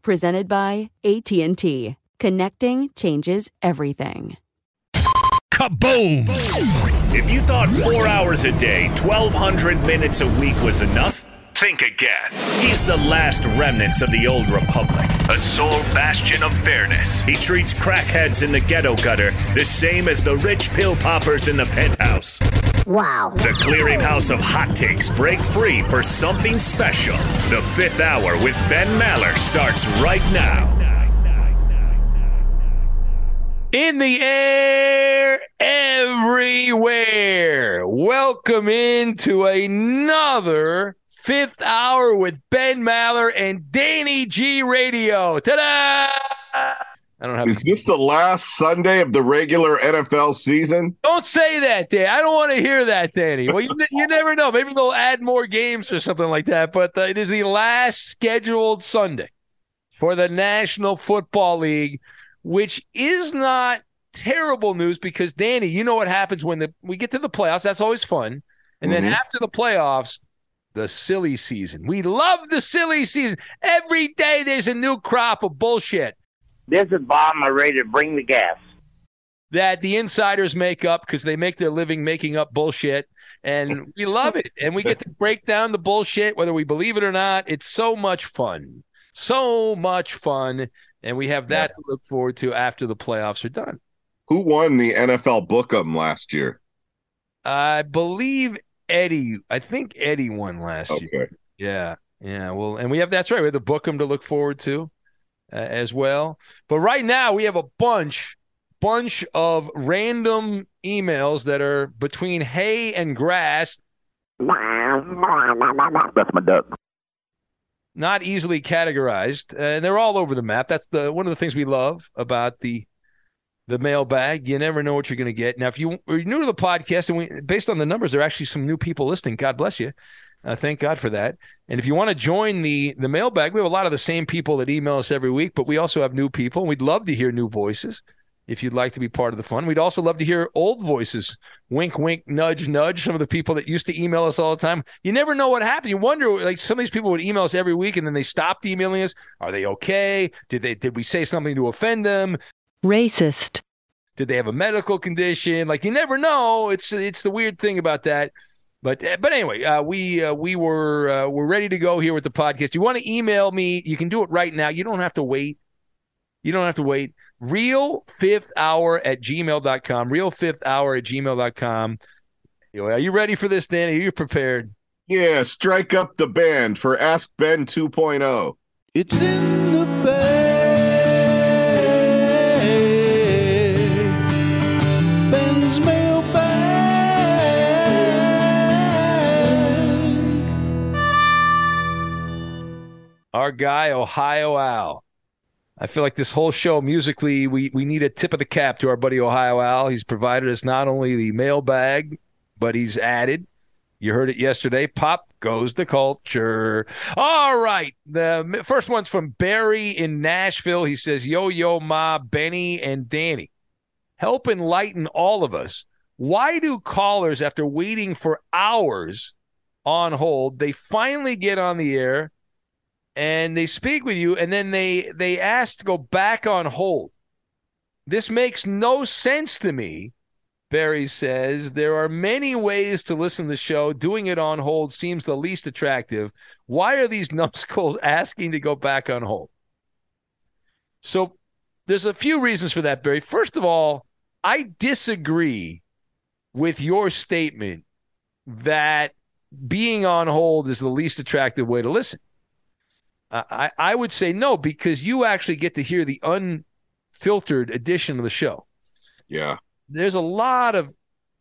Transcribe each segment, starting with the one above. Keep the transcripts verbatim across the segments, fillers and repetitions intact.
Presented by A T and T. Connecting changes everything. Kaboom! If you thought four hours a day, twelve hundred minutes a week was enough, think again. He's the last remnants of the old republic, a sole bastion of fairness. He treats crackheads in the ghetto gutter the same as the rich pill poppers in the penthouse. Wow. The clearinghouse of hot takes. Break free for something special. The Fifth Hour with Ben Maller starts right now. In the air, everywhere. Welcome into another Fifth Hour with Ben Maller and Danny G Radio. Ta-da! I don't have. Is this the last Sunday of the regular N F L season? Don't say that, Dan. I don't want to hear that, Danny. Well, you, you never know. Maybe they'll add more games or something like that. But uh, it is the last scheduled Sunday for the National Football League, which is not terrible news because, Danny, you know what happens when the, we get to the playoffs. That's always fun. And mm-hmm. then after the playoffs, the silly season. We love the silly season. Every day there's a new crop of bullshit. This is Bob. I'm ready to bring the gas. That the insiders make up because they make their living making up bullshit. And we love it. And we get to break down the bullshit, whether we believe it or not. It's so much fun. So much fun. And we have that yeah. to look forward to after the playoffs are done. Who won the N F L Book'em last year? I believe Eddie. I think Eddie won last okay. year. Yeah. Yeah. Well, and we have that's right. We have the Book'em to look forward to. Uh, as well. But right now we have a bunch, bunch of random emails that are between hay and grass. That's my duck. Not easily categorized. Uh, and they're all over the map. That's the one of the things we love about the the mailbag. You never know what you're going to get. Now, if you are new to the podcast, and we based on the numbers, there are actually some new people listening. God bless you. Uh, thank God for that. And if you want to join the the mailbag, we have a lot of the same people that email us every week, but we also have new people. And we'd love to hear new voices if you'd like to be part of the fun. We'd also love to hear old voices. Wink, wink, nudge, nudge. Some of the people that used to email us all the time. You never know what happened. You wonder, like, some of these people would email us every week and then they stopped emailing us. Are they okay? Did they did we say something to offend them? Racist. Did they have a medical condition? Like, you never know. It's it's the weird thing about that. But but anyway, uh, we uh, we were uh, we're ready to go here with the podcast. You want to email me? You can do it right now. You don't have to wait. You don't have to wait. real fifth hour at gmail dot com. real fifth hour at gmail dot com. Anyway, are you ready for this, Danny? Are you prepared? Yeah, strike up the band for Ask Ben two point oh. It's in the band. Our guy, Ohio Al. I feel like this whole show, musically, we, we need a tip of the cap to our buddy Ohio Al. He's provided us not only the mailbag, but he's added, you heard it yesterday, pop goes the culture. All right. The first one's from Barry in Nashville. He says, yo, yo, ma, Benny and Danny, help enlighten all of us. Why do callers, after waiting for hours on hold, they finally get on the air and they speak with you, and then they they ask to go back on hold. This makes no sense to me, Barry says. There are many ways to listen to the show. Doing it on hold seems the least attractive. Why are these numbskulls asking to go back on hold? So there's a few reasons for that, Barry. First of all, I disagree with your statement that being on hold is the least attractive way to listen. Uh, I, I would say no, because you actually get to hear the unfiltered edition of the show. Yeah. There's a lot of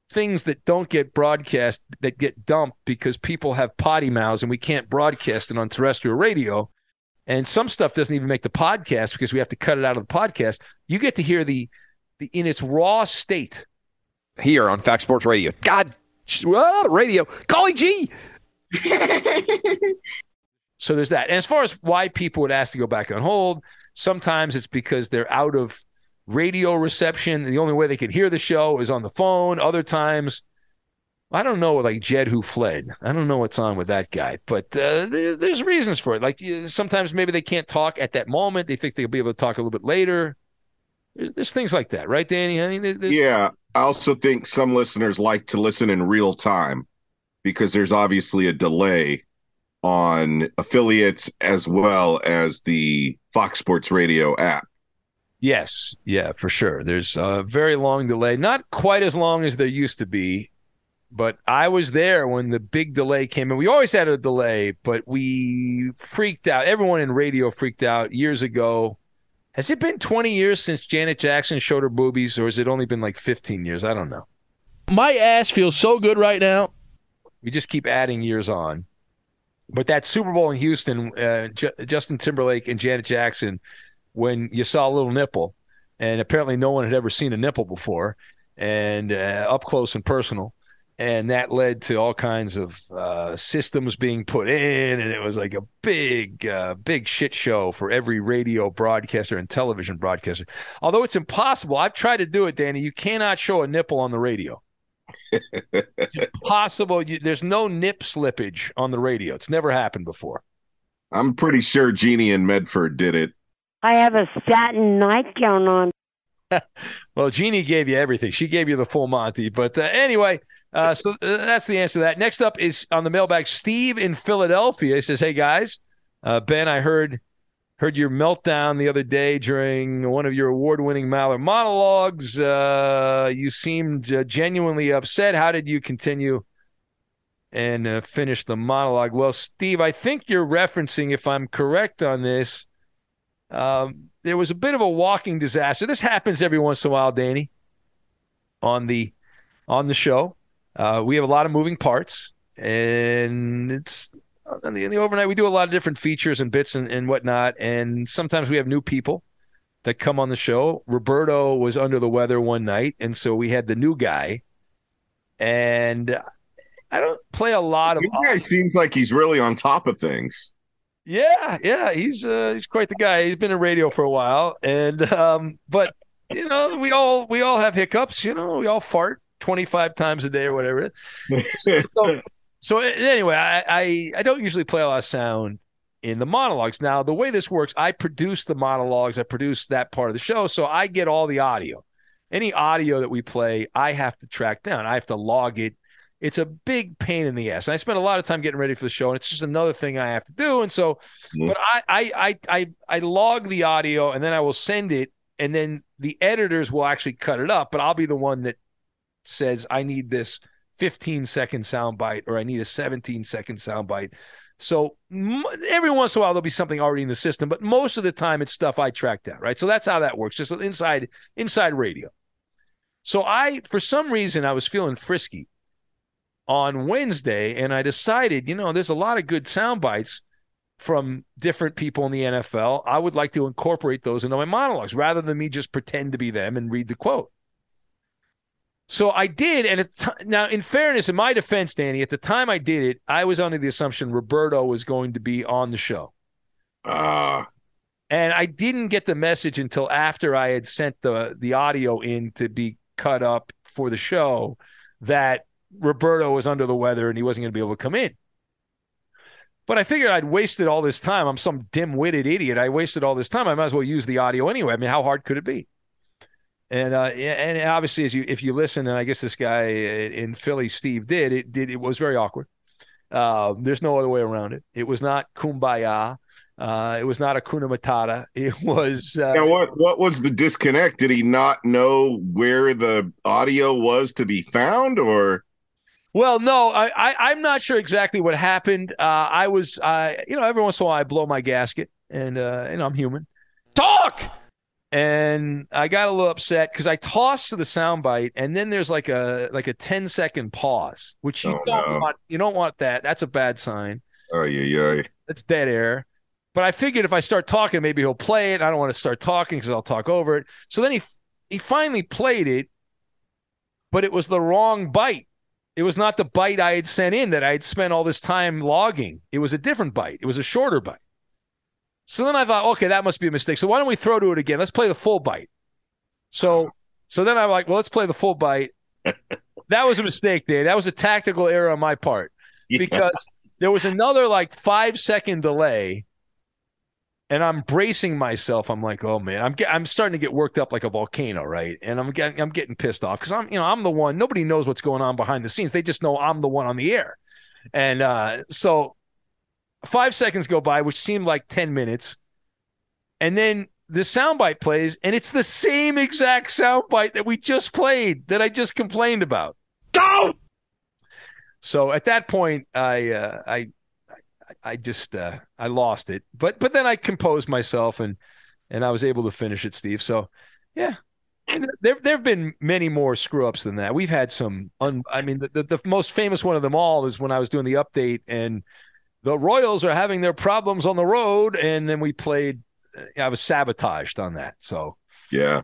things that don't get broadcast that get dumped because people have potty mouths and we can't broadcast it on terrestrial radio. And some stuff doesn't even make the podcast because we have to cut it out of the podcast. You get to hear the, the in its raw state. Here on Fox Sports Radio. God, whoa, radio. Golly gee. So there's that. And as far as why people would ask to go back on hold, sometimes it's because they're out of radio reception. The only way they could hear the show is on the phone. Other times, I don't know, like Jed Who Fled. I don't know what's on with that guy, but uh, there's reasons for it. Like sometimes maybe they can't talk at that moment. They think they'll be able to talk a little bit later. There's, there's things like that, right, Danny? I mean, there's... Yeah. I also think some listeners like to listen in real time because there's obviously a delay on affiliates as well as the Fox Sports Radio app. Yes. Yeah, for sure. There's a very long delay. Not quite as long as there used to be, but I was there when the big delay came in. We always had a delay, but we freaked out. Everyone in radio freaked out years ago. Has it been twenty years since Janet Jackson showed her boobies, or has it only been like fifteen years? I don't know. My ass feels so good right now. We just keep adding years on. But that Super Bowl in Houston, uh, J- Justin Timberlake and Janet Jackson, when you saw a little nipple, and apparently no one had ever seen a nipple before, and uh, up close and personal, and that led to all kinds of uh, systems being put in, and it was like a big, uh, big shit show for every radio broadcaster and television broadcaster. Although it's impossible. I've tried to do it, Danny. You cannot show a nipple on the radio. It's impossible. You, there's no nip slippage on the radio. It's never happened before. I'm pretty sure Jeannie in Medford did it. I have a satin nightgown on. Well, Jeannie gave you everything. She gave you the full Monty. But uh, anyway, uh, so that's the answer to that. Next up is on the mailbag, Steve in Philadelphia. He says, hey, guys, uh, Ben, I heard heard your meltdown the other day during one of your award-winning Maller monologues. Uh, you seemed uh, genuinely upset. How did you continue and uh, finish the monologue? Well, Steve, I think you're referencing, if I'm correct on this, Um, there was a bit of a walking disaster. This happens every once in a while, Danny, on the on the show. Uh, we have a lot of moving parts, and it's in the, in the overnight. We do a lot of different features and bits and, and whatnot, and sometimes we have new people that come on the show. Roberto was under the weather one night, and so we had the new guy. And I don't play a lot of. New guy seems like he's really on top of things. Yeah, yeah, he's uh, he's quite the guy. He's been in radio for a while, and um, but you know, we all we all have hiccups. You know, we all fart twenty-five times a day or whatever. so, so, so anyway, I, I I don't usually play a lot of sound in the monologues. Now, the way this works, I produce the monologues. I produce that part of the show, so I get all the audio. Any audio that we play, I have to track down. I have to log it. It's a big pain in the ass. And I spent a lot of time getting ready for the show, and it's just another thing I have to do. And so, yeah. but I, I, I, I, I log the audio, and then I will send it, and then the editors will actually cut it up. But I'll be the one that says I need this fifteen second soundbite, or I need a seventeen second soundbite. So m- every once in a while there'll be something already in the system, but most of the time it's stuff I track down, right? So that's how that works. Just inside inside radio. So I, for some reason, I was feeling frisky on Wednesday, and I decided, you know, there's a lot of good sound bites from different people in the N F L. I would like to incorporate those into my monologues rather than me just pretend to be them and read the quote. So I did, and at t- now, in fairness, in my defense, Danny, at the time I did it, I was under the assumption Roberto was going to be on the show. Uh. And I didn't get the message until after I had sent the the audio in to be cut up for the show that Roberto was under the weather and he wasn't going to be able to come in. But I figured I'd wasted all this time. I'm some dim-witted idiot. I wasted all this time. I might as well use the audio anyway. I mean, how hard could it be? And uh, and obviously, as you if you listen, and I guess this guy in Philly, Steve, did it. Did it was very awkward. Uh, there's no other way around it. It was not kumbaya. Uh, it was not Hakuna Matata. It was. Uh, now what? What was the disconnect? Did he not know where the audio was to be found, or? Well, no, I, I I'm not sure exactly what happened. Uh, I was, I you know, every once in a while I blow my gasket, and uh, you know, I'm human. Talk. And I got a little upset because I tossed to the soundbite, and then there's like a like a ten second pause, which you oh, don't no. want. You don't want that. That's a bad sign. Oh yeah, yeah. That's dead air. But I figured if I start talking, maybe he'll play it. I don't want to start talking because I'll talk over it. So then he he finally played it, but it was the wrong bite. It was not the bite I had sent in that I had spent all this time logging. It was a different bite. It was a shorter bite. So then I thought, okay, that must be a mistake. So why don't we throw to it again? Let's play the full bite. So so then I'm like, well, let's play the full bite. That was a mistake, Dave. That was a tactical error on my part. Yeah. Because there was another like five-second delay, and I'm bracing myself. I'm like, oh man, I'm get, I'm starting to get worked up like a volcano, right? And I'm getting I'm getting pissed off because I'm you know I'm the one. Nobody knows what's going on behind the scenes. They just know I'm the one on the air. And uh, so. Five seconds go by, which seemed like ten minutes. And then the soundbite plays, and it's the same exact soundbite that we just played that I just complained about. Go! So at that point, I uh, I I just uh, I lost it. But but then I composed myself, and and I was able to finish it, Steve. So, yeah. And there there have been many more screw-ups than that. We've had some un- – I mean, the, the, the most famous one of them all is when I was doing the update, and – the Royals are having their problems on the road, and then we played – I was sabotaged on that. So, yeah,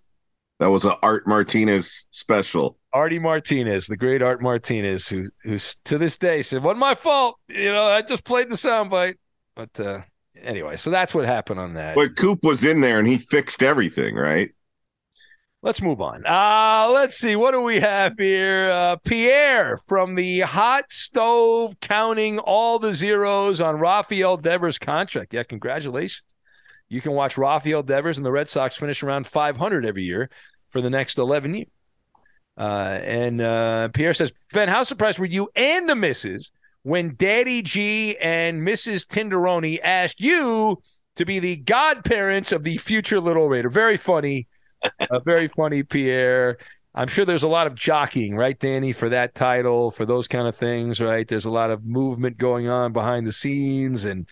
that was an Art Martinez special. Artie Martinez, the great Art Martinez, who who's to this day said, wasn't my fault. You know, I just played the soundbite. But uh, anyway, so that's what happened on that. But Coop was in there, and he fixed everything, right? Let's move on. Uh, let's see. What do we have here? Uh, Pierre from the hot stove counting all the zeros on Rafael Devers' contract. Yeah, congratulations. You can watch Rafael Devers and the Red Sox finish around five hundred every year for the next eleven years. Uh, and uh, Pierre says, Ben, how surprised were you and the missus when Daddy G and Missus Tinderoni asked you to be the godparents of the future Little Raider? Very funny. Uh, very funny, Pierre. I'm sure there's a lot of jockeying, right, Danny, for that title, for those kind of things, right? There's a lot of movement going on behind the scenes and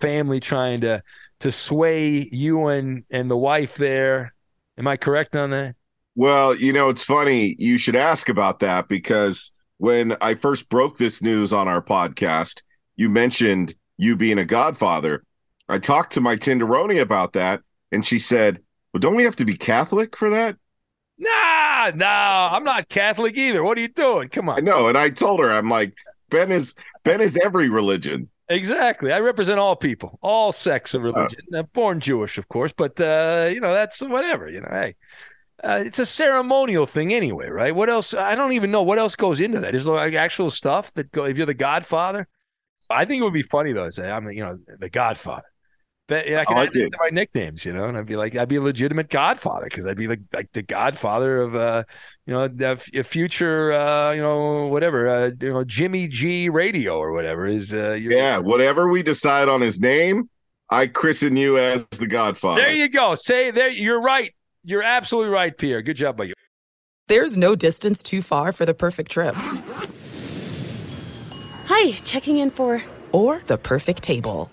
family trying to to sway you and, and the wife there. Am I correct on that? Well, you know, it's funny. You should ask about that because when I first broke this news on our podcast, you mentioned you being a godfather. I talked to my Tinderoni about that, and she said, well, don't we have to be Catholic for that? Nah, nah, I'm not Catholic either. What are you doing? Come on. I know, and I told her, I'm like, Ben is Ben is every religion. Exactly. I represent all people, all sects of religion. Uh, I'm born Jewish, of course, but, uh, you know, that's whatever. You know, hey, uh, it's a ceremonial thing anyway, right? What else? I don't even know what else goes into that. Is there like actual stuff that go, if you're the Godfather? I think it would be funny, though, to say, I'm, you know, the Godfather. But I could oh, add my nicknames, you know, and I'd be like, I'd be a legitimate godfather because I'd be like, like the godfather of, uh, you know, a future, uh, you know, whatever, uh, you know, Jimmy G Radio or whatever is. Uh, yeah, whatever we decide on his name, I christen you as the Godfather. There you go. Say there. You're right. You're absolutely right, Pierre. Good job by you. There's no distance too far for the perfect trip. Hi, checking in for. Or the perfect table.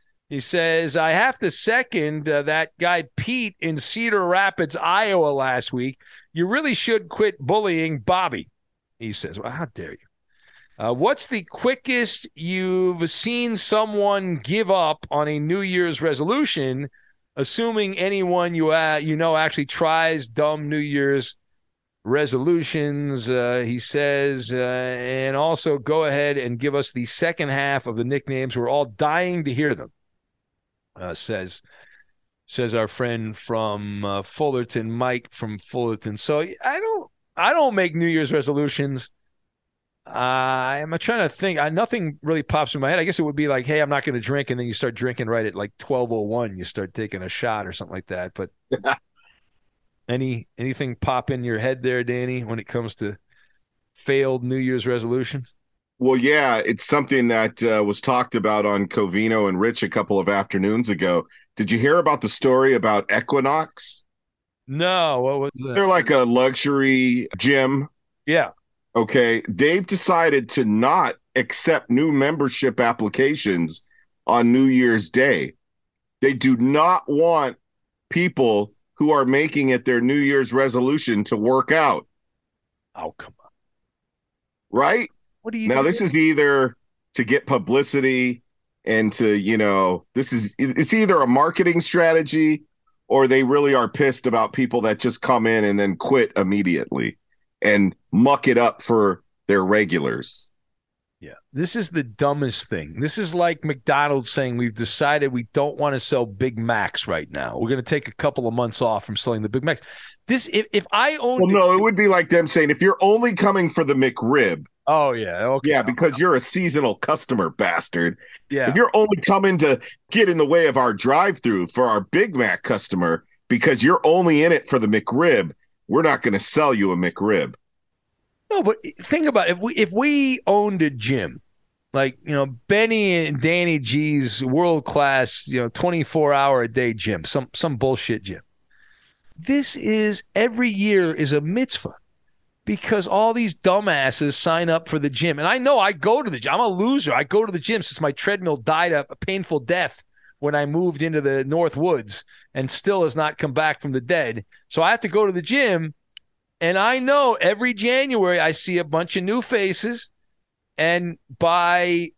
He says, I have to second uh, that guy Pete in Cedar Rapids, Iowa last week. You really should quit bullying Bobby, he says. Well, how dare you? Uh, what's the quickest you've seen someone give up on a New Year's resolution, assuming anyone you uh, you know actually tries dumb New Year's resolutions, uh, he says, uh, and also go ahead and give us the second half of the nicknames. We're all dying to hear them, uh, says says our friend from uh, Fullerton, Mike from Fullerton. So I don't I don't make New Year's resolutions. Uh, I'm trying to think. I, nothing really pops in my head. I guess it would be like, hey, I'm not going to drink. And then you start drinking right at like twelve oh one. You start taking a shot or something like that. But any anything pop in your head there, Danny, when it comes to failed New Year's resolutions? Well, yeah, it's something that uh, was talked about on Covino and Rich a couple of afternoons ago. Did you hear about the story about Equinox? No. What was that? They're like a luxury gym. Yeah. Okay, they've decided to not accept new membership applications on New Year's Day. They do not want people who are making it their New Year's resolution to work out. Oh, come on. Right? What do you now, doing? This is either to get publicity and to, you know, this is it's either a marketing strategy or they really are pissed about people that just come in and then quit immediately and muck it up for their regulars. Yeah, this is the dumbest thing. This is like McDonald's saying, we've decided we don't want to sell Big Macs right now. We're going to take a couple of months off from selling the Big Macs. This, if, if I owned... Well, no, it would be like them saying, if you're only coming for the McRib... Oh, yeah, okay. Yeah, because you're a seasonal customer, bastard. Yeah. If you're only coming to get in the way of our drive-thru for our Big Mac customer, because you're only in it for the McRib, we're not going to sell you a McRib. No, but think about it. If we, if we owned a gym, like, you know, Benny and Danny G's world-class, you know, twenty-four hour a day gym, some some bullshit gym. This is, every year is a mitzvah because all these dumbasses sign up for the gym. And I know I go to the gym. I'm a loser. I go to the gym since my treadmill died a painful death when I moved into the North Woods and still has not come back from the dead. So I have to go to the gym, and I know every January I see a bunch of new faces, and by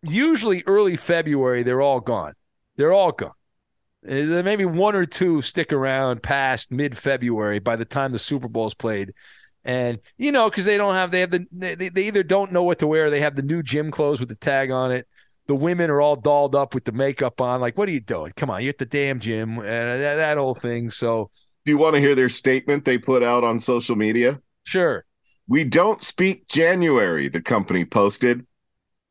usually early February, they're all gone. They're all gone. There may be one or two stick around past mid-February by the time the Super Bowl is played. And, you know, because they don't have, they have the, they, they either don't know what to wear, or they have the new gym clothes with the tag on it. The women are all dolled up with the makeup on. Like, what are you doing? Come on, you're at the damn gym. Uh, that, that whole thing. So, do you want to hear their statement they put out on social media? Sure. We don't speak January, the company posted.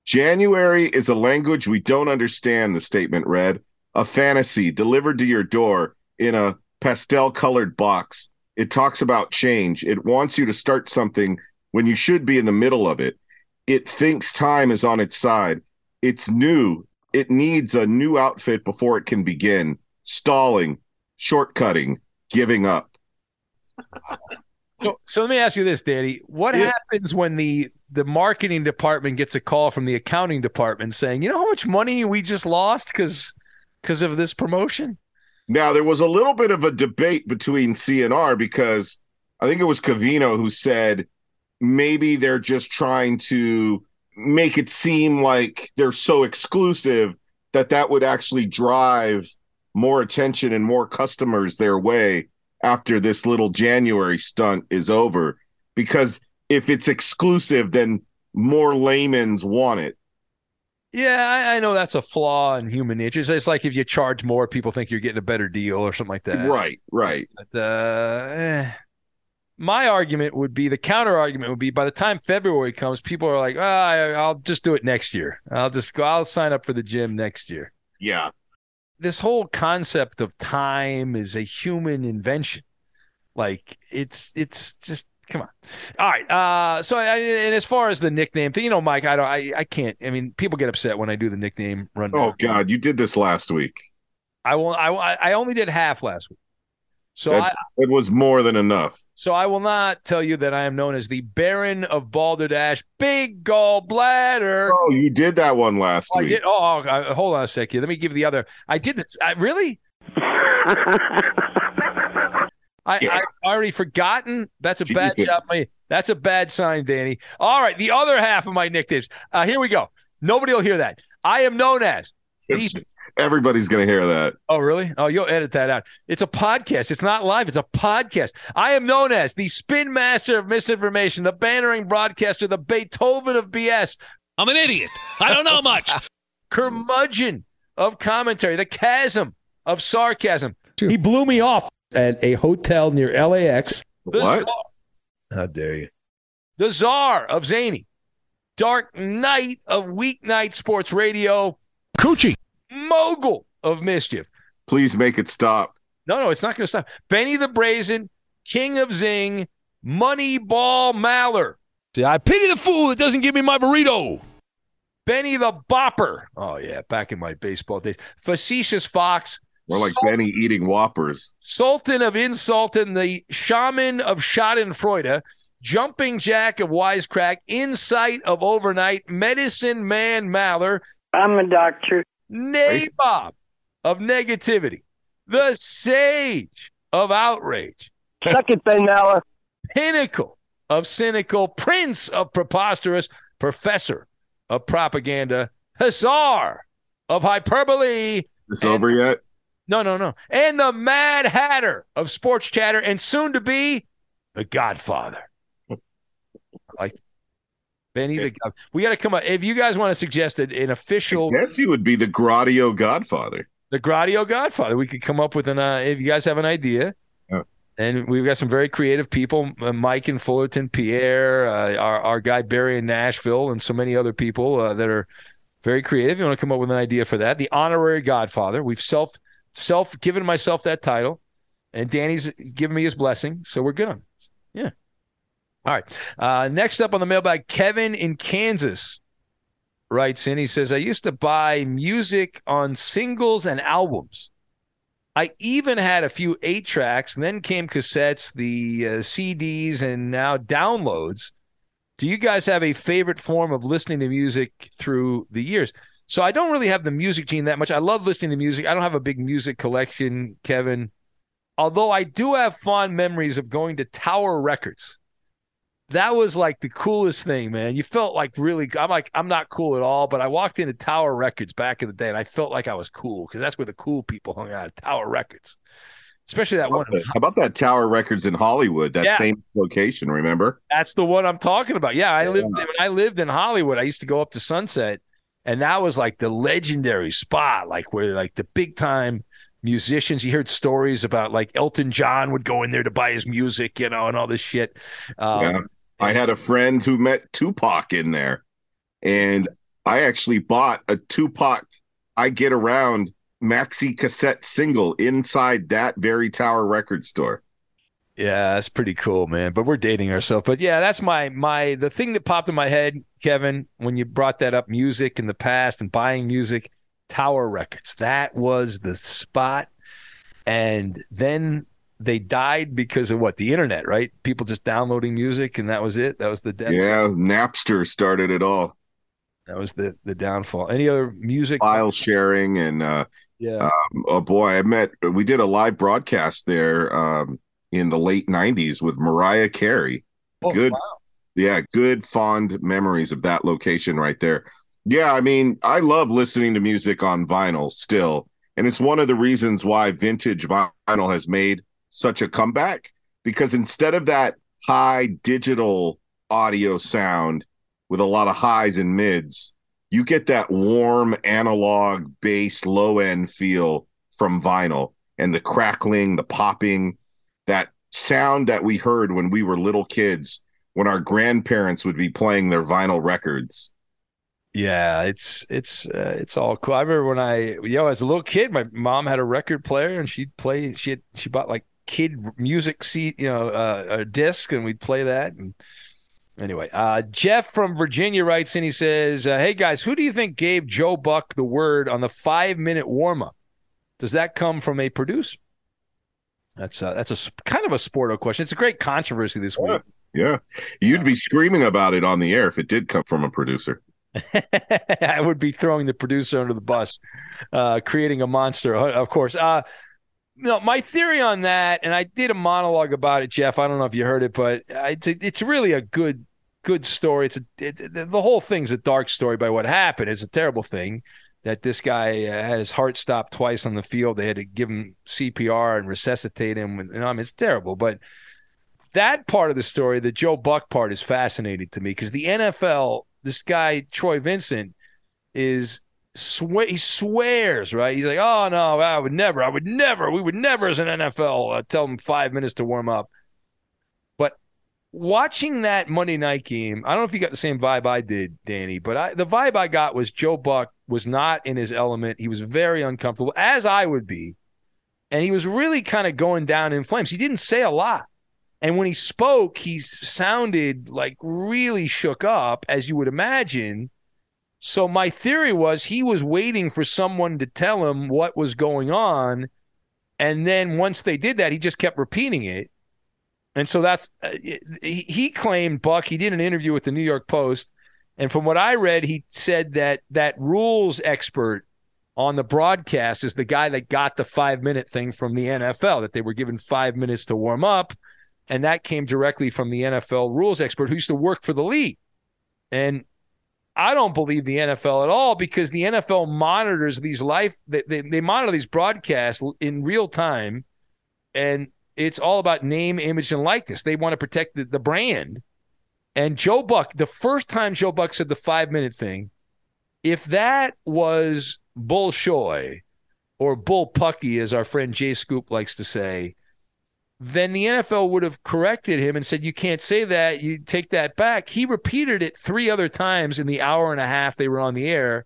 January is a language we don't understand, the statement read. A fantasy delivered to your door in a pastel-colored box. It talks about change. It wants you to start something when you should be in the middle of it. It thinks time is on its side. It's new. It needs a new outfit before it can begin. Stalling, shortcutting, giving up. So, so let me ask you this, Danny. What it, happens when the, the marketing department gets a call from the accounting department saying, you know how much money we just lost because because of this promotion? Now, there was a little bit of a debate between C N R because I think it was Covino who said maybe they're just trying to make it seem like they're so exclusive that that would actually drive more attention and more customers their way after this little January stunt is over. Because if it's exclusive, then more laymen's want it. Yeah, I, I know that's a flaw in human nature. It's like if you charge more, people think you're getting a better deal or something like that. Right, right. But, uh, eh. My argument would be, the counter argument would be, by the time February comes, people are like, oh, I, I'll just do it next year. I'll just go, I'll sign up for the gym next year. Yeah. This whole concept of time is a human invention. Like, it's, it's just, come on. All right. Uh, so, I, and as far as the nickname thing, you know, Mike, I don't, I, I can't, I mean, people get upset when I do the nickname rundown. Oh God, you did this last week. I won't, I, I only did half last week. So that, I, it was more than enough. So I will not tell you that I am known as the Baron of Balderdash, Big Gallbladder. Oh, you did that one last oh, week. I did, oh, oh, hold on a sec here. Let me give the other. I did this. I, really? I, yeah. I already forgotten. That's a Jesus. bad job. That's a bad sign, Danny. All right, the other half of my nicknames. Uh, here we go. Nobody will hear that. I am known as the... Everybody's going to hear that. Oh, really? Oh, you'll edit that out. It's a podcast. It's not live. It's a podcast. I am known as the spin master of misinformation, the bantering broadcaster, the Beethoven of B S. I'm an idiot. I don't know much. Curmudgeon of commentary, the chasm of sarcasm. Dude. He blew me off at a hotel near L A X. The what? Czar. How dare you? The czar of zany. Dark Knight of weeknight sports radio. Coochie. Mogul of mischief. Please make it stop. No, no, it's not going to stop. Benny the Brazen, King of Zing, Moneyball Maller. See, I pity the fool that doesn't give me my burrito. Benny the Bopper. Oh, yeah, back in my baseball days. Facetious Fox. More like Sul- Benny eating Whoppers. Sultan of Insultin, the Shaman of Schadenfreude, Jumping Jack of Wisecrack, Insight of Overnight, Medicine Man Maller. I'm a doctor. Nabob of negativity, the sage of outrage, suck it, Ben Maller, pinnacle of cynical, prince of preposterous, professor of propaganda, hussar of hyperbole. It's over yet? No, no, no. And the Mad Hatter of sports chatter, and soon to be the Godfather. I like that. Benny the God. We got to come up. If you guys want to suggest an, an official, I guess you would be the Gradio Godfather. The Gradio Godfather. We could come up with an. Uh, if you guys have an idea, oh. And we've got some very creative people: uh, Mike in Fullerton, Pierre, uh, our our guy Barry in Nashville, and so many other people uh, that are very creative. You want to come up with an idea for that? The honorary Godfather. We've self self given myself that title, and Danny's given me his blessing, so we're good on this. Yeah. All right. Uh, next up on the mailbag, Kevin in Kansas writes in. He says, I used to buy music on singles and albums. I even had a few eight tracks, and then came cassettes, the uh, C Ds, and now downloads. Do you guys have a favorite form of listening to music through the years? So I don't really have the music gene that much. I love listening to music. I don't have a big music collection, Kevin, although I do have fond memories of going to Tower Records. That was like the coolest thing, man. You felt like really, I'm like, I'm not cool at all, but I walked into Tower Records back in the day and I felt like I was cool because that's where the cool people hung out, at Tower Records. Especially that one. How about that Tower Records in Hollywood, that yeah. famous location, remember? That's the one I'm talking about. Yeah, I yeah. lived in, I lived in Hollywood. I used to go up to Sunset, and that was like the legendary spot, like where like the big time musicians. You heard stories about like Elton John would go in there to buy his music, you know, and all this shit. Um, yeah. I had a friend who met Tupac in there, and I actually bought a Tupac I Get Around maxi cassette single inside that very Tower Record store. Yeah, that's pretty cool, man. But we're dating ourselves. But yeah, that's my my the thing that popped in my head, Kevin, when you brought that up, music in the past and buying music, Tower Records. That was the spot. And then they died because of what? The internet, right? People just downloading music, and that was it. That was the death. Yeah, Napster started it all. That was the the downfall. Any other music? File sharing and uh, yeah. Um, oh boy, I met. We did a live broadcast there um, in the late nineties with Mariah Carey. Oh, good, wow. Yeah, good, fond memories of that location right there. Yeah, I mean, I love listening to music on vinyl still. And it's one of the reasons why vintage vinyl has made such a comeback, because instead of that high digital audio sound with a lot of highs and mids, you get that warm analog bass low end feel from vinyl, and the crackling, the popping, that sound that we heard when we were little kids, when our grandparents would be playing their vinyl records. Yeah, it's it's uh, it's all cool. I remember when I, you know, as a little kid, my mom had a record player, and she'd play. She had, she bought like kid music, seat, you know, uh, a disc, and we'd play that. And anyway, uh, Jeff from Virginia writes in. He says, uh, "Hey guys, who do you think gave Joe Buck the word on the five-minute warm-up? Does that come from a producer?" That's a, that's a kind of a sporto question. It's a great controversy this yeah. week. Yeah, you'd be screaming about it on the air if it did come from a producer. I would be throwing the producer under the bus, uh, creating a monster, of course. Uh, no, my theory on that, and I did a monologue about it, Jeff. I don't know if you heard it, but it's a, it's really a good good story. It's a, it, the whole thing's a dark story by what happened. It's a terrible thing that this guy uh, had his heart stopped twice on the field. They had to give him C P R and resuscitate him. With, you know, I mean, it's terrible, but that part of the story, the Joe Buck part, is fascinating to me because the N F L. This guy, Troy Vincent, is swe- he swears, right? He's like, oh, no, I would never. I would never. We would never as an N F L uh, tell them five minutes to warm up. But watching that Monday night game, I don't know if you got the same vibe I did, Danny, but I, the vibe I got was Joe Buck was not in his element. He was very uncomfortable, as I would be. And he was really kind of going down in flames. He didn't say a lot. And when he spoke, he sounded like really shook up, as you would imagine. So my theory was he was waiting for someone to tell him what was going on. And then once they did that, he just kept repeating it. And so that's uh, – he claimed, Buck, he did an interview with the New York Post. And from what I read, he said that that rules expert on the broadcast is the guy that got the five-minute thing from the N F L, that they were given five minutes to warm up. And that came directly from the N F L rules expert who used to work for the league. And I don't believe the N F L at all, because the N F L monitors these live, they, they, they monitor these broadcasts in real time. And it's all about name, image, and likeness. They want to protect the, the brand. And Joe Buck, the first time Joe Buck said the five-minute thing, if that was bullshoy or bullpucky, as our friend Jay Scoop likes to say, then the N F L would have corrected him and said, you can't say that. You take that back. He repeated it three other times in the hour and a half they were on the air.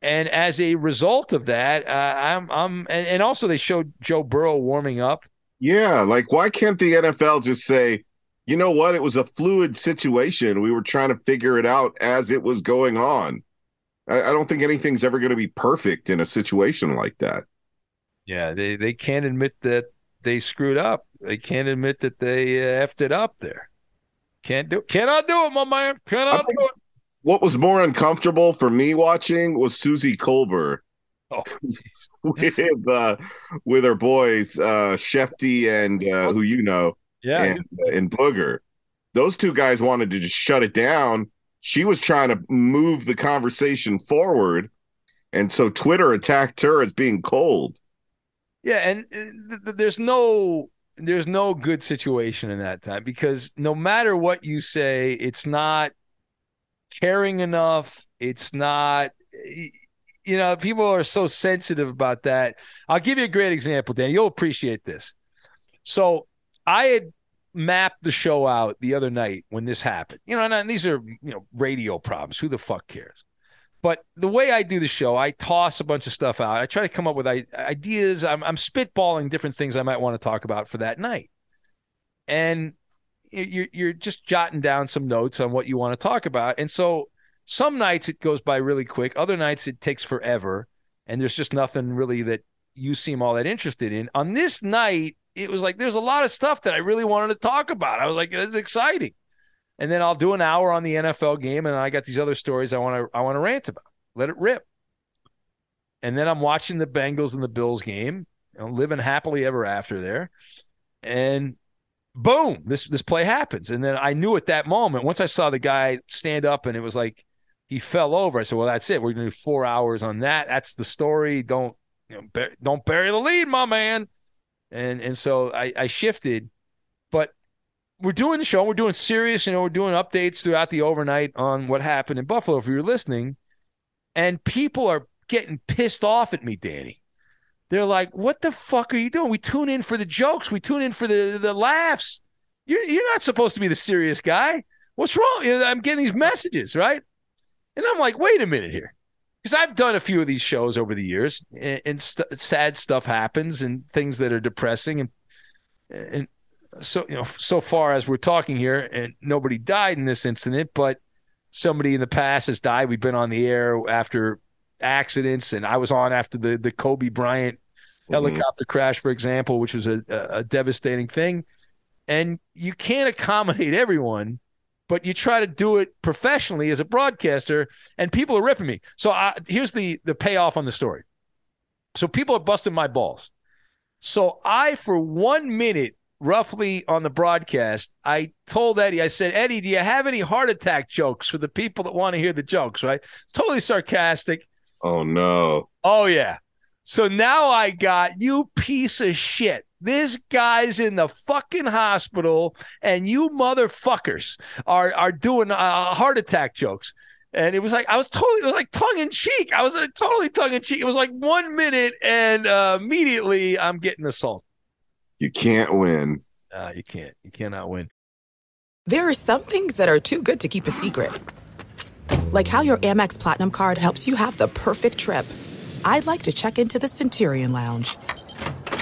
And as a result of that, uh, I'm, I'm, and, and also they showed Joe Burrow warming up. Yeah. Like, why can't the N F L just say, you know what? It was a fluid situation. We were trying to figure it out as it was going on. I, I don't think anything's ever going to be perfect in a situation like that. Yeah. They, they can't admit that they screwed up. They can't admit that they uh, effed it up there. Can't do it. Cannot do it, my man. Cannot do it. What was more uncomfortable for me watching was Susie Colbert oh, with uh, with her boys, uh, Shefty and uh, who you know, yeah, and, uh, and Booger. Those two guys wanted to just shut it down. She was trying to move the conversation forward, and so Twitter attacked her as being cold. Yeah, and th- th- there's no there's no good situation in that time, because no matter what you say, it's not caring enough. It's not, you know, people are so sensitive about that. I'll give you a great example, Dan. You'll appreciate this. So I had mapped the show out the other night when this happened. You know, and, and these are, you know, radio problems. Who the fuck cares? But the way I do the show, I toss a bunch of stuff out. I try to come up with ideas. I'm, I'm spitballing different things I might want to talk about for that night. And you're, you're just jotting down some notes on what you want to talk about. And so some nights it goes by really quick. Other nights it takes forever. And there's just nothing really that you seem all that interested in. On this night, it was like there's a lot of stuff that I really wanted to talk about. I was like, this is exciting. And then I'll do an hour on the N F L game, and I got these other stories I want to I want to rant about. Let it rip. And then I'm watching the Bengals and the Bills game, you know, living happily ever after there. And boom, this this play happens. And then I knew at that moment, once I saw the guy stand up and it was like he fell over, I said, well, that's it. We're going to do four hours on that. That's the story. Don't you know, bur- don't bury the lead, my man. And and so I, I shifted. But we're doing the show. We're doing serious. You know, we're doing updates throughout the overnight on what happened in Buffalo, if you were listening. And people are getting pissed off at me, Danny. They're like, what the fuck are you doing? We tune in for the jokes. We tune in for the, the laughs. You're, you're not supposed to be the serious guy. What's wrong? I'm getting these messages, right? And I'm like, wait a minute here. Because I've done a few of these shows over the years, and, and st- sad stuff happens and things that are depressing. And and so, you know, so far as we're talking here, and nobody died in this incident, but somebody in the past has died. We've been on the air after accidents, and I was on after the, the Kobe Bryant helicopter crash, for example, which was a, a devastating thing. And you can't accommodate everyone, but you try to do it professionally as a broadcaster, and people are ripping me. So I, here's the, the payoff on the story. So people are busting my balls. So I, for one minute, roughly on the broadcast, I told Eddie, I said, Eddie, do you have any heart attack jokes for the people that want to hear the jokes, right? Totally sarcastic. Oh, no. Oh, yeah. So now I got, you piece of shit, this guy's in the fucking hospital, and you motherfuckers are are doing uh, heart attack jokes. And it was like, I was totally, it was like tongue in cheek. I was uh, totally tongue in cheek. It was like one minute, and uh, immediately I'm getting assaulted. You can't win. Uh, you can't. You cannot win. There are some things that are too good to keep a secret. Like how your Amex Platinum card helps you have the perfect trip. I'd like to check into the Centurion Lounge.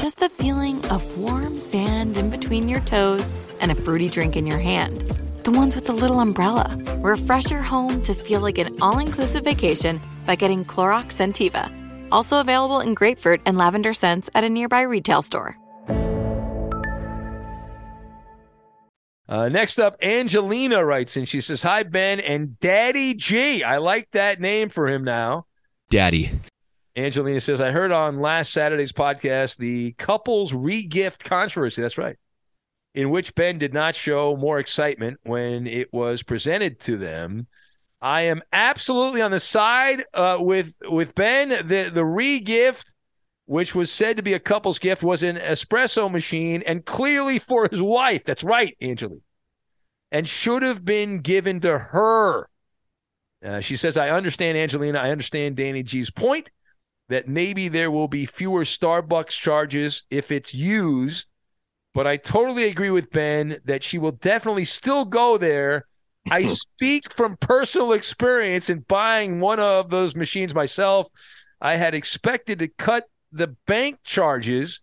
just the feeling of warm sand in between your toes and a fruity drink in your hand. The ones with the little umbrella. Refresh your home to feel like an all-inclusive vacation by getting Clorox Scentiva. Also available in grapefruit and lavender scents at a nearby retail store. Uh, next up, Angelina writes in. She says, hi, Ben and Daddy G. I like that name for him now. Daddy. Angelina says, I heard on last Saturday's podcast the couples re-gift controversy. That's right. In which Ben did not show more excitement when it was presented to them. I am absolutely on the side uh, with with Ben. The, the re-gift, which was said to be a couple's gift, was an espresso machine and clearly for his wife. That's right, Angelina. And should have been given to her. Uh, she says, I understand, Angelina. I understand Danny G's point that maybe there will be fewer Starbucks charges if it's used, but I totally agree with Ben that she will definitely still go there. I speak from personal experience in buying one of those machines myself. I had expected to cut the bank charges,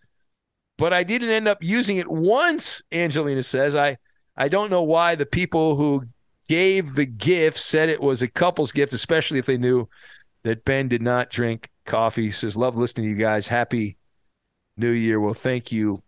but I didn't end up using it once, Angelina says. I, I don't know why the people who gave the gift said it was a couple's gift, especially if they knew that Ben did not drink coffee. Says, love listening to you guys. Happy New Year. Well, thank you,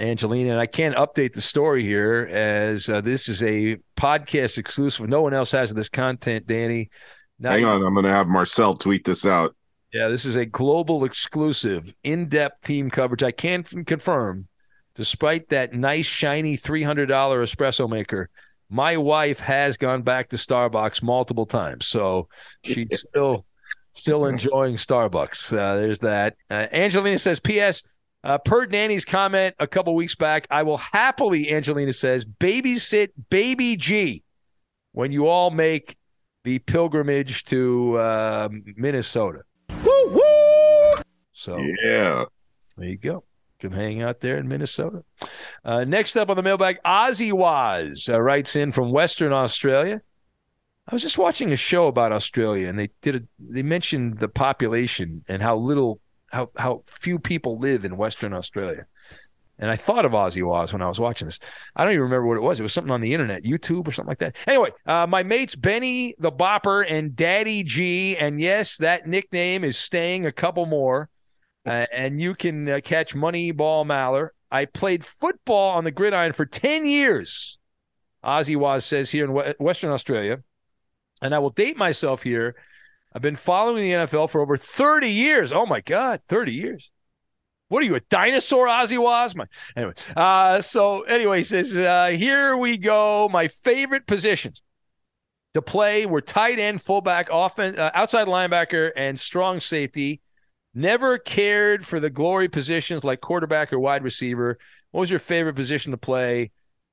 Angelina. And I can't update the story here as uh, this is a podcast exclusive. No one else has this content, Danny. Now, hang on. I'm going to have Marcel tweet this out. Yeah, this is a global exclusive, in-depth team coverage. I can confirm despite that nice, shiny three hundred dollars espresso maker, my wife has gone back to Starbucks multiple times. So she's still still enjoying Starbucks. Uh, there's that. Uh, Angelina says, P S, uh, per Danny's comment a couple weeks back, I will happily, Angelina says, babysit Baby G when you all make the pilgrimage to uh, Minnesota. Woo, woo! So yeah, there you go. Can hang out there in Minnesota. Uh, next up on the mailbag, Ozzy Waz uh, writes in from Western Australia. I was just watching a show about Australia, and they did a, they mentioned the population and how little, how how few people live in Western Australia. And I thought of Ozzy Waz when I was watching this. I don't even remember what it was. It was something on the internet, YouTube or something like that. Anyway, uh, my mates Benny the Bopper and Daddy G, and yes, that nickname is staying a couple more. Uh, and you can uh, catch Moneyball Maller. I played football on the gridiron for ten years, Ozzy Waz says, here in w- Western Australia. And I will date myself here. I've been following the N F L for over thirty years. Oh, my God, thirty years. What are you, a dinosaur, Ozzy Waz? My, anyway, uh, so anyway, he says, uh, here we go. My favorite positions to play were tight end, fullback, offense, uh, outside linebacker, and strong safety. Never cared for the glory positions like quarterback or wide receiver. What was your favorite position to play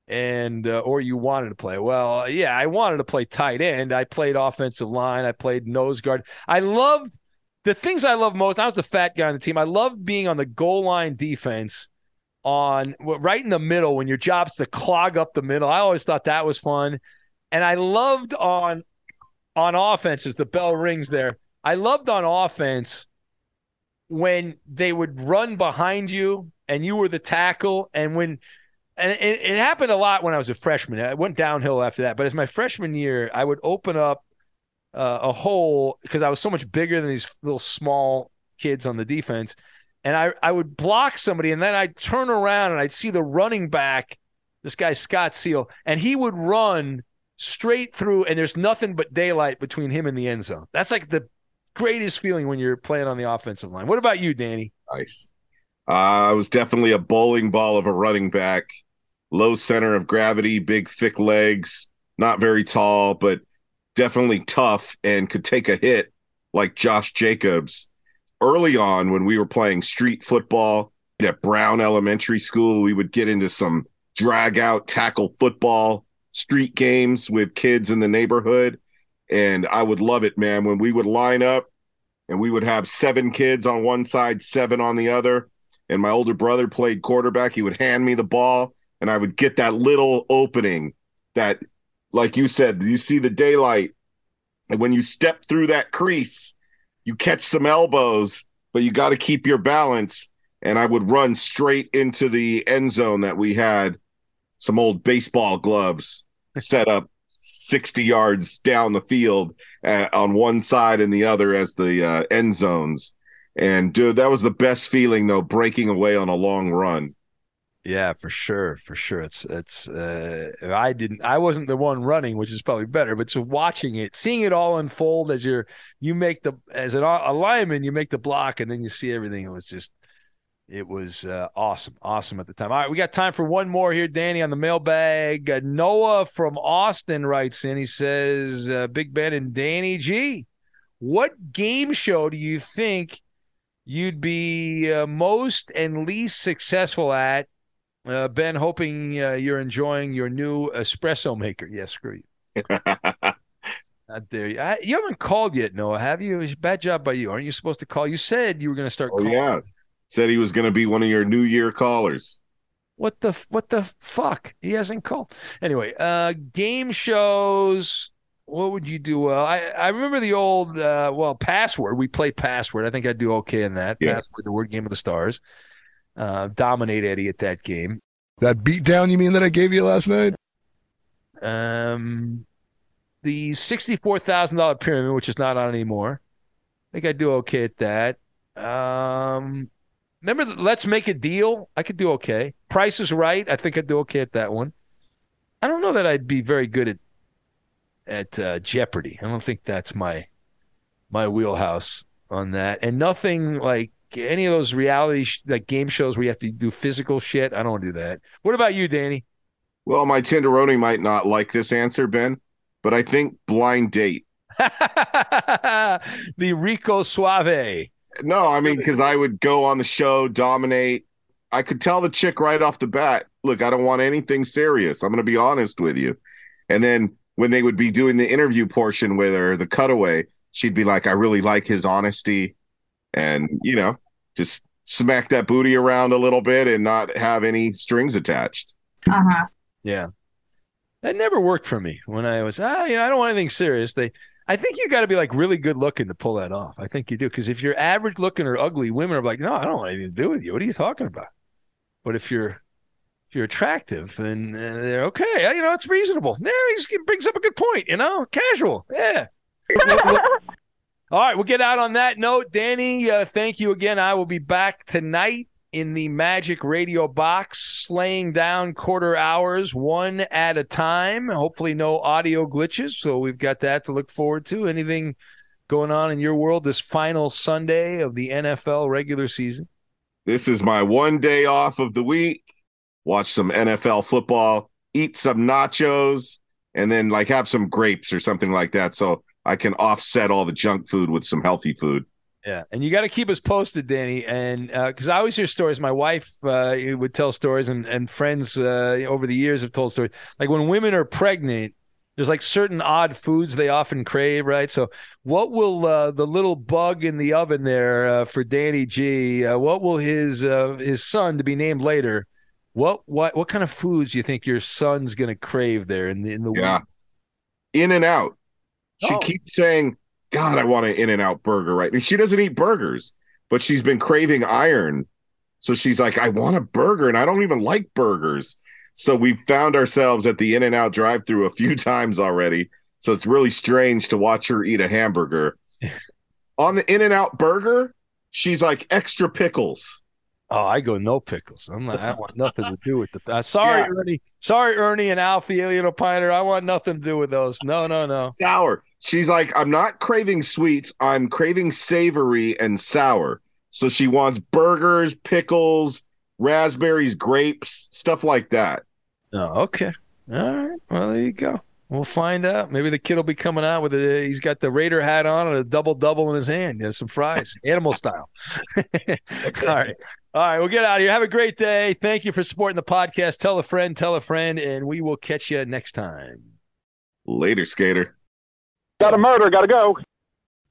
and uh, or you wanted to play? Well, yeah, I wanted to play tight end. I played offensive line. I played nose guard. I loved the things I loved most. I was the fat guy on the team. I loved being on the goal line defense on right in the middle when your job's to clog up the middle. I always thought that was fun. And I loved on, on offense, as the bell rings there, I loved on offense when they would run behind you and you were the tackle. And when, and it, it happened a lot when I was a freshman. I went downhill after that. But as my freshman year, I would open up uh, a hole because I was so much bigger than these little small kids on the defense. And I, I would block somebody, and then I'd turn around and I'd see the running back, this guy Scott Seal, and he would run straight through, and there's nothing but daylight between him and the end zone. That's like the greatest feeling when you're playing on the offensive line. What about you, Danny? Nice. Uh, I was definitely a bowling ball of a running back. Low center of gravity, big, thick legs, not very tall, but definitely tough and could take a hit like Josh Jacobs. Early on when we were playing street football at Brown Elementary School, we would get into some drag-out tackle football street games with kids in the neighborhood. And I would love it, man, when we would line up and we would have seven kids on one side, seven on the other. And my older brother played quarterback. He would hand me the ball and I would get that little opening that, like you said, you see the daylight. And when you step through that crease, you catch some elbows, but you got to keep your balance. And I would run straight into the end zone that we had some old baseball gloves set up sixty yards down the field uh, on one side and the other as the uh, end zones. And dude, that was the best feeling though, breaking away on a long run. Yeah, for sure. For sure. It's, it's, uh, I didn't, I wasn't the one running, which is probably better, but just watching it, seeing it all unfold as you're, you make the, as an a lineman, you make the block and then you see everything. It was just, it was uh, awesome, awesome at the time. All right, we got time for one more here, Danny, on the mailbag. Uh, Noah from Austin writes in. He says, uh, Big Ben and Danny G, what game show do you think you'd be uh, most and least successful at? Uh, Ben, hoping uh, you're enjoying your new espresso maker. Yes, yeah, screw you. Not there. I, you haven't called yet, Noah, have you? Bad job by you. Aren't you supposed to call? You said you were going to start oh, calling. Yeah. Said he was going to be one of your New Year callers. What the what the fuck? He hasn't called. Anyway, uh, game shows. What would you do? Well, I, I remember the old uh, well Password. We play Password. I think I'd do okay in that. Yeah. Password, the word game of the stars. Uh, dominate Eddie at that game. That beatdown you mean that I gave you last night? Um, the sixty-four thousand dollar pyramid, which is not on anymore. I think I'd do okay at that. Um. Remember, Let's Make a Deal? I could do okay. Price is Right. I think I'd do okay at that one. I don't know that I'd be very good at at uh, Jeopardy. I don't think that's my my wheelhouse on that. And nothing like any of those reality sh- like game shows where you have to do physical shit. I don't want to do that. What about you, Danny? Well, my tenderoni might not like this answer, Ben, but I think blind date. The Rico Suave. No, I mean, because I would go on the show, dominate. I could tell the chick right off the bat, look, I don't want anything serious. I'm going to be honest with you. And then when they would be doing the interview portion with her, the cutaway, she'd be like, I really like his honesty. And, you know, just smack that booty around a little bit and not have any strings attached. Uh-huh. Yeah. That never worked for me when I was, ah, you know, I don't want anything serious. They, I think you got to be like really good looking to pull that off. I think you do. Because if you're average looking or ugly, women are like, no, I don't want anything to do with you. What are you talking about? But if you're if you're attractive and they're okay, you know, it's reasonable. There, he brings up a good point, you know, casual. Yeah. All right. We'll get out on that note. Danny, uh, thank you again. I will be back tonight in the Magic Radio box, slaying down quarter hours one at a time. Hopefully no audio glitches. So we've got that to look forward to. Anything going on in your world this final Sunday of the N F L regular season? This is my one day off of the week. Watch some N F L football, eat some nachos, and then like have some grapes or something like that. So I can offset all the junk food with some healthy food. Yeah, and you got to keep us posted, Danny, and because uh, I always hear stories. My wife uh, would tell stories, and and friends uh, over the years have told stories. Like when women are pregnant, there's like certain odd foods they often crave, right? So what will uh, the little bug in the oven there uh, for Danny G, uh, what will his uh, his son, to be named later, what what what kind of foods do you think your son's going to crave there in the, in the yeah. world? In-N-Out. She oh. keeps saying, God, I want an In-N-Out burger, right? And she doesn't eat burgers, but she's been craving iron. So she's like, I want a burger, and I don't even like burgers. So we've found ourselves at the In-N-Out drive-thru a few times already. So it's really strange to watch her eat a hamburger. On the In-N-Out burger, she's like, extra pickles. Oh, I go no pickles. I'm not, I want nothing to do with the uh, – sorry, yeah. Ernie. Sorry, Ernie and Alfie, Alien Opiner. I want nothing to do with those. No, no, no. Sour. She's like, I'm not craving sweets. I'm craving savory and sour. So she wants burgers, pickles, raspberries, grapes, stuff like that. Oh, okay. All right. Well, there you go. We'll find out. Maybe the kid will be coming out with a, he's got the Raider hat on and a double-double in his hand. Yeah, some fries, animal style. All right. All right. We'll get out of here. Have a great day. Thank you for supporting the podcast. Tell a friend, tell a friend, and we will catch you next time. Later, skater. Got a murder. Got to go.